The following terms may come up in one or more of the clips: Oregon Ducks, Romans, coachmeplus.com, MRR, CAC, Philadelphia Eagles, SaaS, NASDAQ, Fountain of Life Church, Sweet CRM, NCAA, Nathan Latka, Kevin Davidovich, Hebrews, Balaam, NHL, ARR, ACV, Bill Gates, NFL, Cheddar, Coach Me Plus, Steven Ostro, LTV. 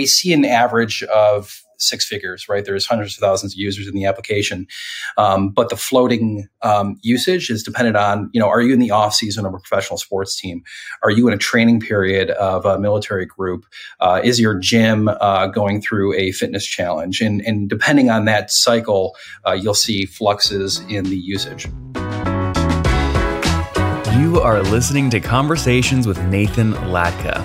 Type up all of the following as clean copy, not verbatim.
we see an average of six figures, right? There's hundreds of thousands of users in the application. But the floating usage is dependent on, you know, are you in the off season of a professional sports team? Are you in a training period of a military group? Is your gym going through a fitness challenge? And depending on that cycle, you'll see fluxes in the usage. You are listening to Conversations with Nathan Latka.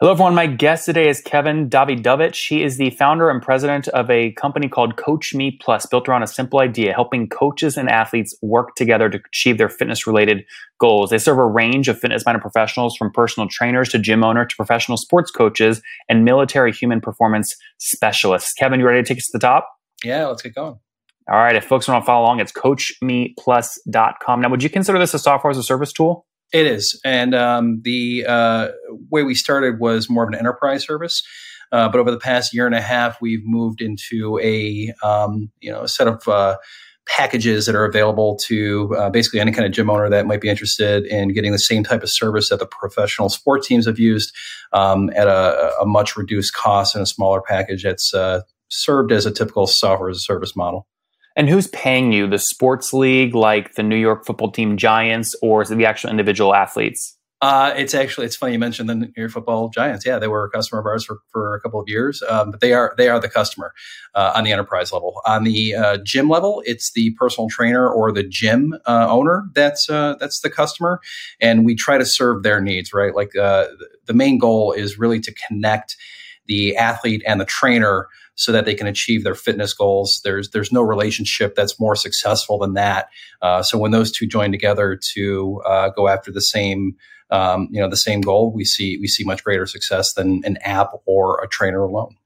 Hello, everyone. My guest today is Kevin Davidovich. He is the founder and president of a company called Coach Me Plus, built around a simple idea, helping coaches and athletes work together to achieve their fitness-related goals. They serve a range of fitness-minded professionals, from personal trainers to gym owners to professional sports coaches and military human performance specialists. Kevin, you ready to take us to the top? Yeah, let's get going. All right. If folks want to follow along, it's coachmeplus.com. Now, would you consider this a software as a service tool? It is. And the way we started was more of an enterprise service. But over the past year and a half, we've moved into a set of packages that are available to basically any kind of gym owner that might be interested in getting the same type of service that the professional sport teams have used at a much reduced cost and a smaller package that's served as a typical software as a service model. And who's paying you? The sports league, like the New York football team Giants, or is it the actual individual athletes? It's funny you mentioned the New York football Giants. Yeah, they were a customer of ours for a couple of years, but they are the customer on the enterprise level. On the gym level, it's the personal trainer or the gym owner that's the customer, and we try to serve their needs, right? Like the main goal is really to connect the athlete and the trainer so that they can achieve their fitness goals. There's no relationship that's more successful than that. So when those two join together to go after the same the same goal, we see much greater success than an app or a trainer alone.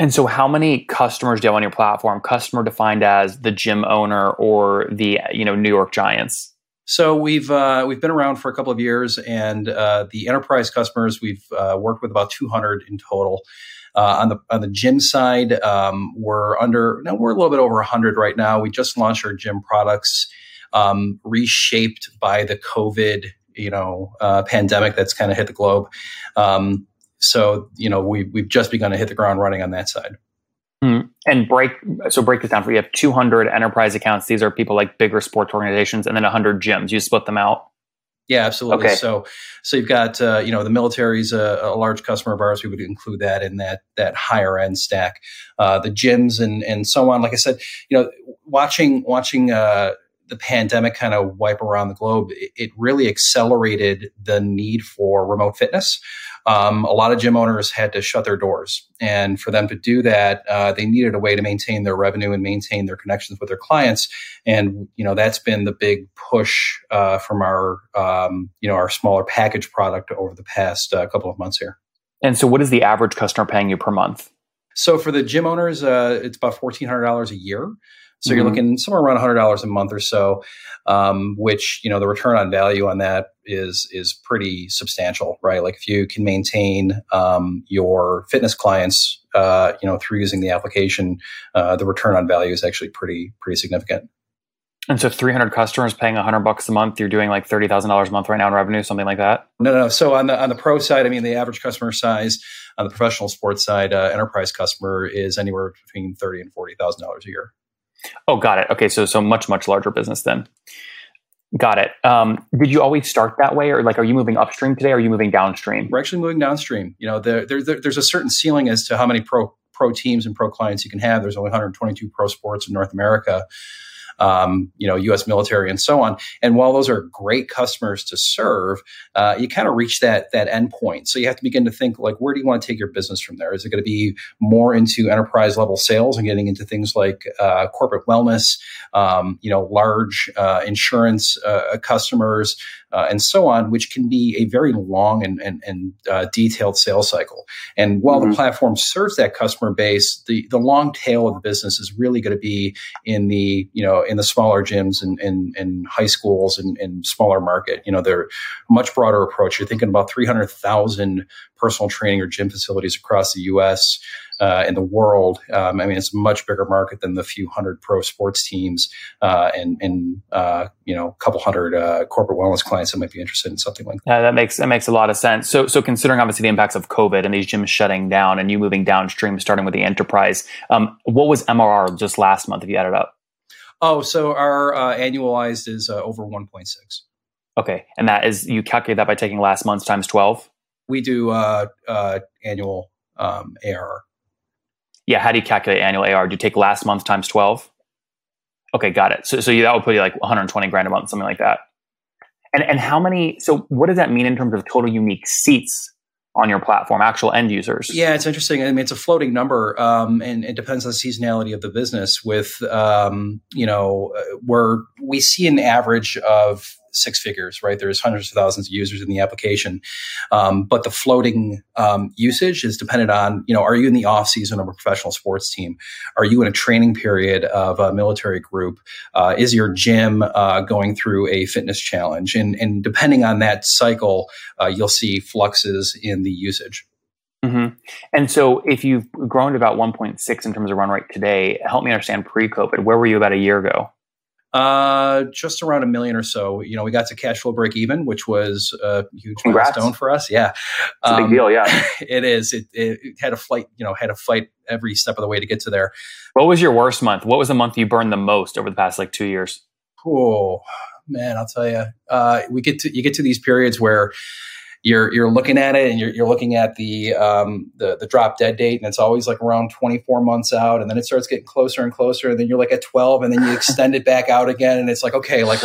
And so, how many customers do you have on your platform? Customer defined as the gym owner or the New York Giants. So we've been around for a couple of years, and the enterprise customers we've worked with about 200 in total. On the gym side, we're a little bit over 100 right now. We just launched our gym products, reshaped by the COVID pandemic that's kind of hit the globe. We've just begun to hit the ground running on that side. And break this down. We have 200 enterprise accounts. These are people like bigger sports organizations, and then 100 gyms. You split them out? Yeah, absolutely. Okay. So you've got the military's a large customer of ours. We would include that in that higher end stack. The gyms and so on. Like I said, watching the pandemic kind of wipe around the globe, it really accelerated the need for remote fitness. A lot of gym owners had to shut their doors. And for them to do that, they needed a way to maintain their revenue and maintain their connections with their clients. And, that's been the big push from our smaller package product over the past couple of months here. And so what is the average customer paying you per month? So for the gym owners, it's about $1,400 a year. So you're looking somewhere around $100 a month or so, which, the return on value on that is pretty substantial, right? Like if you can maintain your fitness clients, through using the application, the return on value is actually pretty significant. And so 300 customers paying $100 a month, you're doing like $30,000 a month right now in revenue, something like that? No. So on the pro side, I mean, the average customer size on the professional sports side, enterprise customer is anywhere between $30,000 and $40,000 a year. Oh, got it. Okay. So much larger business then. Got it. Did you always start that way, or like, are you moving upstream today? Or are you moving downstream? We're actually moving downstream. You know, there's a certain ceiling as to how many pro teams and pro clients you can have. There's only 122 pro sports in North America. U.S. military and so on. And while those are great customers to serve, you kind of reach that end point. So you have to begin to think, like, where do you want to take your business from there? Is it going to be more into enterprise level sales and getting into things like corporate wellness, large insurance customers, and so on, which can be a very long and detailed sales cycle. And while the platform serves that customer base, the long tail of the business is really going to be in the smaller gyms and high schools and smaller market. They're a much broader approach. You're thinking about 300,000 personal training or gym facilities across the U.S. and the world. It's a much bigger market than the few hundred pro sports teams and a couple hundred corporate wellness clients that might be interested in something like that. Yeah, that makes a lot of sense. So considering obviously the impacts of COVID and these gyms shutting down and you moving downstream, starting with the enterprise, what was MRR just last month if you add it up? Oh, so our annualized is over 1.6. Okay. And that is, you calculate that by taking last month's times 12? We do annual ARR. Yeah. How do you calculate annual ARR? Do you take last month times 12? Okay. Got it. So that would put you like $120,000 a month, something like that. And how many, so what does that mean in terms of total unique seats on your platform, actual end users? Yeah, it's interesting. I mean, it's a floating number, and it depends on the seasonality of the business. With we see an average of six figures, right? There's hundreds of thousands of users in the application, but the floating usage is dependent on are you in the off season of a professional sports team? Are you in a training period of a military group? Is your gym going through a fitness challenge? And depending on that cycle, you'll see fluxes in the usage. Mm-hmm. And so if you've grown to about 1.6 in terms of run rate today, help me understand pre-COVID, where were you about a year ago? Just around $1 million or so. We got to cash flow break even, which was a huge milestone for us. Yeah. It's a big deal. Yeah, it is. It had a fight, every step of the way to get to there. What was your worst month? What was the month you burned the most over the past 2 years? Oh man, I'll tell you, you get to these periods where you're looking at it and you're looking at the drop dead date, and it's always like around 24 months out, and then it starts getting closer and closer, and then you're like at 12, and then you extend it back out again, and it's like, okay, like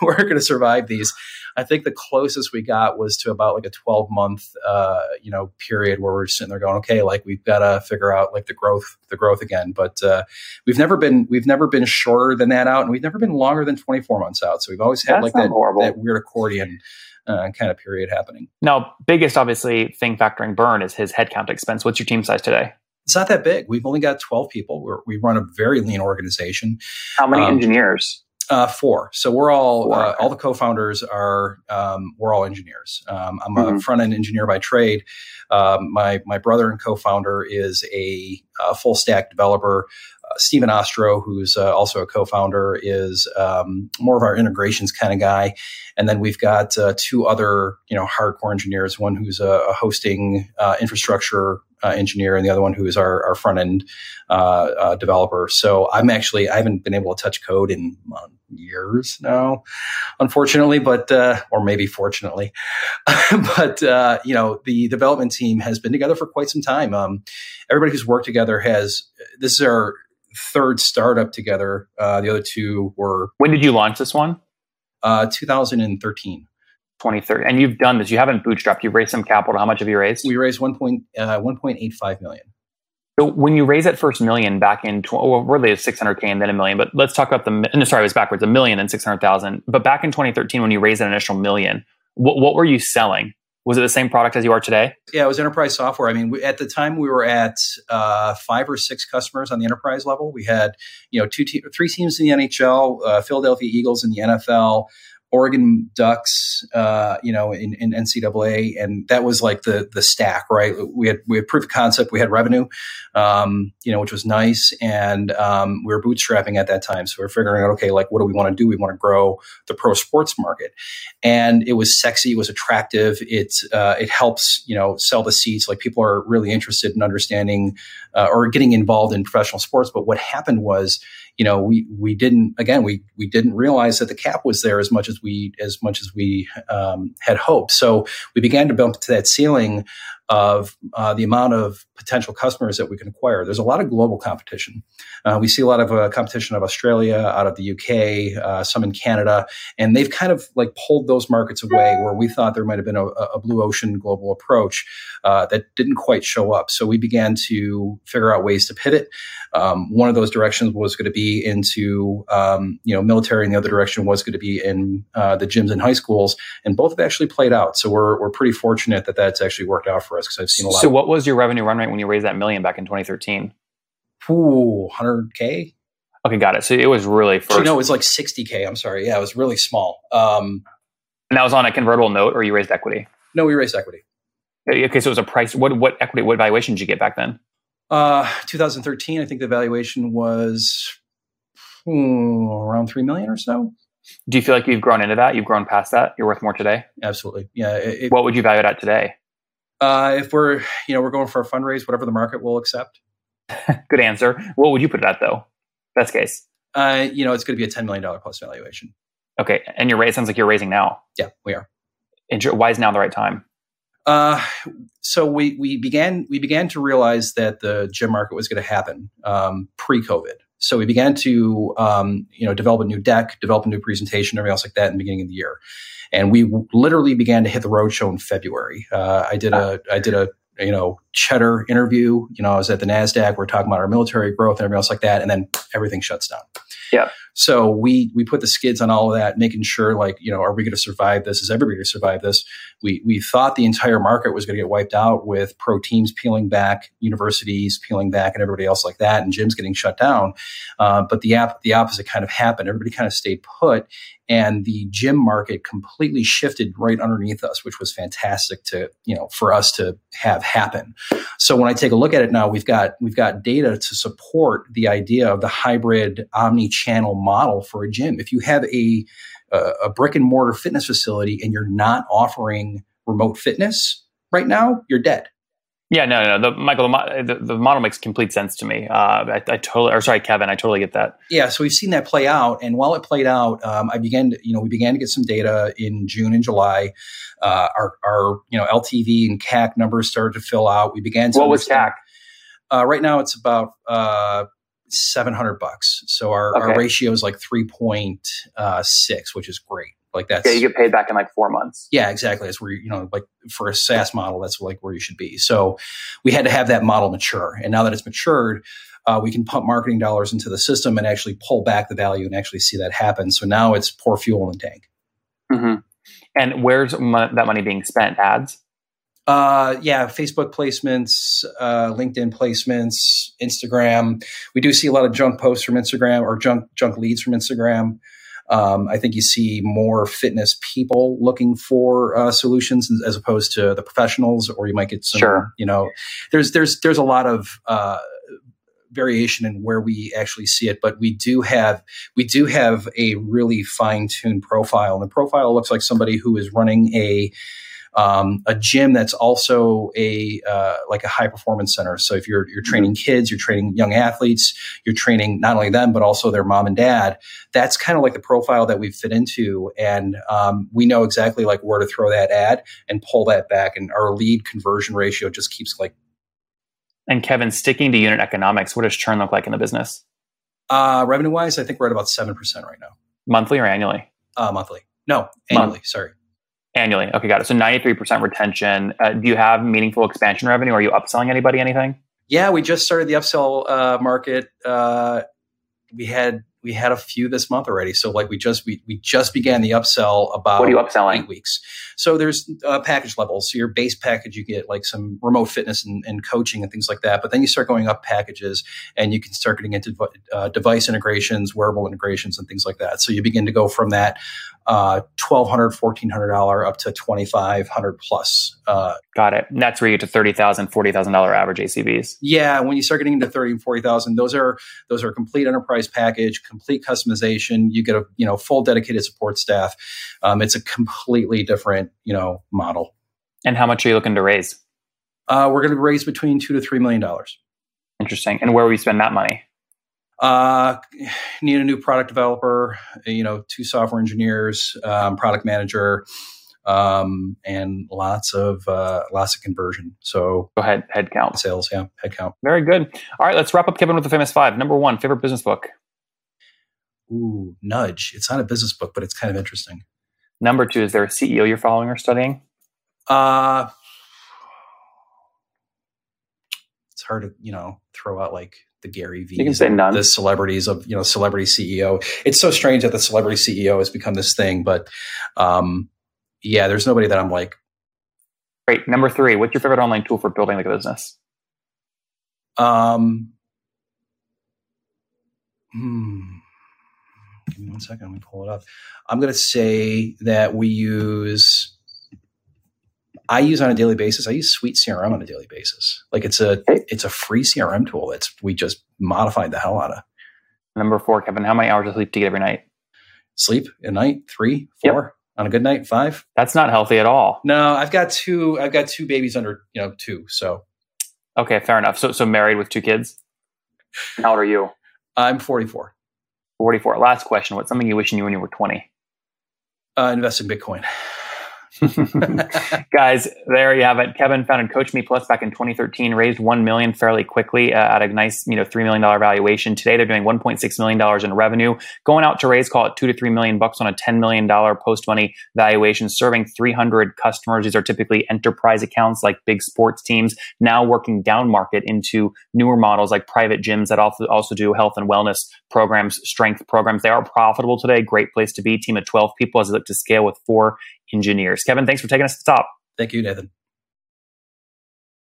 we're going to survive these. I think the closest we got was to about a 12 month period where we're sitting there going, okay, like we've got to figure out like the growth again, but we've never been shorter than that out, and we've never been longer than 24 months out, so we've always had that weird accordion kind of period happening. Now, biggest obviously thing factoring burn is his headcount expense. What's your team size today? It's not that big. We've only got 12 people. We run a very lean organization. How many engineers? Four. So we're all four. All the co-founders are we're all engineers. I'm a front-end engineer by trade. My brother and co-founder is a full-stack developer. Steven Ostro, who's also a co-founder, is more of our integrations kind of guy. And then we've got two other, hardcore engineers, one who's a hosting infrastructure engineer and the other one who is our front-end developer. So I haven't been able to touch code in years now, unfortunately, but or maybe fortunately. But the development team has been together for quite some time. Everybody who's worked together this is our third startup together. The other two were... When did you launch this one? 2013. 2030. And you've done this. You haven't bootstrapped. You've raised some capital. How much have you raised? We raised $1.85 million. So when you raise that first million back in, really it's $600,000 and then $1 million, but let's talk about it was backwards, $1,600,000. But back in 2013, when you raised an initial $1 million, what were you selling? Was it the same product as you are today? Yeah, it was enterprise software. I mean, at the time we were at 5 or 6 customers on the enterprise level. We had, three teams in the NHL, Philadelphia Eagles in the NFL, Oregon Ducks, in NCAA, and that was like the stack, right? We had proof of concept, we had revenue, which was nice, and we were bootstrapping at that time, so we were figuring out, okay, like, what do we want to do? We want to grow the pro sports market, and it was sexy, it was attractive, it helps sell the seats. Like, people are really interested in understanding or getting involved in professional sports. But what happened was, we didn't realize that the cap was there as much as we had hoped. So we began to bump to that ceiling of the amount of potential customers that we can acquire. There's a lot of global competition. We see a lot of competition out of Australia, out of the UK, some in Canada, and they've kind of like pulled those markets away where we thought there might have been a blue ocean global approach that didn't quite show up. So we began to figure out ways to pivot. One of those directions was going to be into military, and the other direction was going to be in the gyms and high schools. And both have actually played out. So we're pretty fortunate that that's actually worked out for us. I've seen a lot. So what was your revenue run rate when you raised that $1 million back in 2013? Ooh, 100K. Okay, got it. So it was really first. Actually, no, it was like 60K. I'm sorry. Yeah, it was really small. And that was on a convertible note, or you raised equity? No, we raised equity. Okay, so it was a price. What equity? What valuation did you get back then? 2013. I think the valuation was around $3 million or so. Do you feel like you've grown into that? You've grown past that. You're worth more today. Absolutely. Yeah. What would you value it at today? If we're going for a fundraise, whatever the market will accept. Good answer. What would you put it at though? Best case. It's going to be a $10 million plus valuation. Okay. And your rate sounds like you're raising now. Yeah, we are. And why is now the right time? So we began to realize that the gym market was going to happen, pre-COVID. So we began to, develop a new deck, develop a new presentation, everything else like that in the beginning of the year. And we literally began to hit the roadshow in February. I did a Cheddar interview. I was at the NASDAQ. We're talking about our military growth and everything else like that. And then everything shuts down. Yeah. So we put the skids on all of that, making sure like, are we going to survive this? Is everybody going to survive this? We thought the entire market was going to get wiped out with pro teams peeling back, universities peeling back, and everybody else like that, and gyms getting shut down. But the opposite kind of happened. Everybody kind of stayed put, and the gym market completely shifted right underneath us, which was fantastic to for us to have happen. So when I take a look at it now, we've got data to support the idea of the hybrid omni-channel model for a gym. If you have a brick and mortar fitness facility and you're not offering remote fitness right now, you're dead. Yeah, no. The model makes complete sense to me. Kevin, I totally get that. Yeah, so we've seen that play out, and while it played out, we began to get some data in June and July. Our LTV and CAC numbers started to fill out. We began to. What was CAC? Right now, it's about $700. So our ratio is like 3.6, which is great. Like that's, yeah, you get paid back in like 4 months. Yeah, exactly. That's where, like for a SaaS model, that's like where you should be. So we had to have that model mature. And now that it's matured, we can pump marketing dollars into the system and actually pull back the value and actually see that happen. So now it's pour fuel in the tank. Mm-hmm. And where's that money being spent? Ads? Facebook placements, LinkedIn placements, Instagram. We do see a lot of junk posts from Instagram or junk leads from Instagram. I think you see more fitness people looking for solutions as opposed to the professionals, or you might get some, sure. There's a lot of variation in where we actually see it, but we do have a really fine-tuned profile, and the profile looks like somebody who is running a gym that's also a high performance center. So if you're training kids, you're training young athletes, you're training not only them, but also their mom and dad. That's kind of like the profile that we fit into. And we know exactly like where to throw that ad and pull that back. And our lead conversion ratio just keeps like. And Kevin, sticking to unit economics, what does churn look like in the business? Revenue wise, I think we're at about 7% right now. Monthly or annually? Monthly. No, annually. Sorry. Annually. Okay, got it. So 93% retention. Do you have meaningful expansion revenue? Are you upselling anybody anything? Yeah, we just started the upsell market. We had we had a few this month already. So like we just began the upsell about what are you upselling? 8 weeks. So there's package levels. So your base package, you get like some remote fitness and coaching and things like that. But then you start going up packages and you can start getting into device integrations, wearable integrations and things like that. So you begin to go from that $1,200, $1,400 up to $2,500 plus. Got it. And that's where you get to $30,000, $40,000 average ACVs. Yeah. When you start getting into $30,000 and $40,000, those are a complete enterprise package, complete customization. You get a full dedicated support staff. It's a completely different model. And how much are you looking to raise? We're going to raise between $2 to $3 million. Interesting. And where will we spend that money? Need a new product developer, 2 software engineers, product manager, and lots of conversion. So go ahead, headcount. Sales, yeah, headcount. Very good. All right, let's wrap up, Kevin, with the famous 5. Number 1, favorite business book? Ooh, Nudge. It's not a business book, but it's kind of interesting. Number 2, is there a CEO you're following or studying? It's hard to, throw out like the Gary V's. You can say none. The celebrities of, celebrity CEO. It's so strange that the celebrity CEO has become this thing, but yeah, there's nobody that I'm like. Great. Number 3, what's your favorite online tool for building like a business? Give me 1 second. Let me pull it up. I'm going to say that I use on a daily basis. I use Sweet CRM on a daily basis. Like it's a free CRM tool. We just modified the hell out of. Number 4, Kevin, how many hours of sleep do you get every night? Sleep at night, 3, 4. Yep. On a good night, 5. That's not healthy at all. No, I've got two babies under, 2. So. Okay, fair enough. So married with 2 kids? How old are you? I'm 44. 44. Last question. What's something you wish you knew when you were 20? Invest in Bitcoin. Guys, there you have it. Kevin founded Coach Me Plus back in 2013, raised $1 million fairly quickly at a nice $3 million valuation. Today, they're doing $1.6 million in revenue, going out to raise, call it $2 to $3 million on a $10 million post-money valuation, serving 300 customers. These are typically enterprise accounts like big sports teams, now working down market into newer models like private gyms that also do health and wellness programs, strength programs. They are profitable today. Great place to be. Team of 12 people as they look to scale with 4 engineers. Kevin, thanks for taking us to the top. Thank you, Nathan.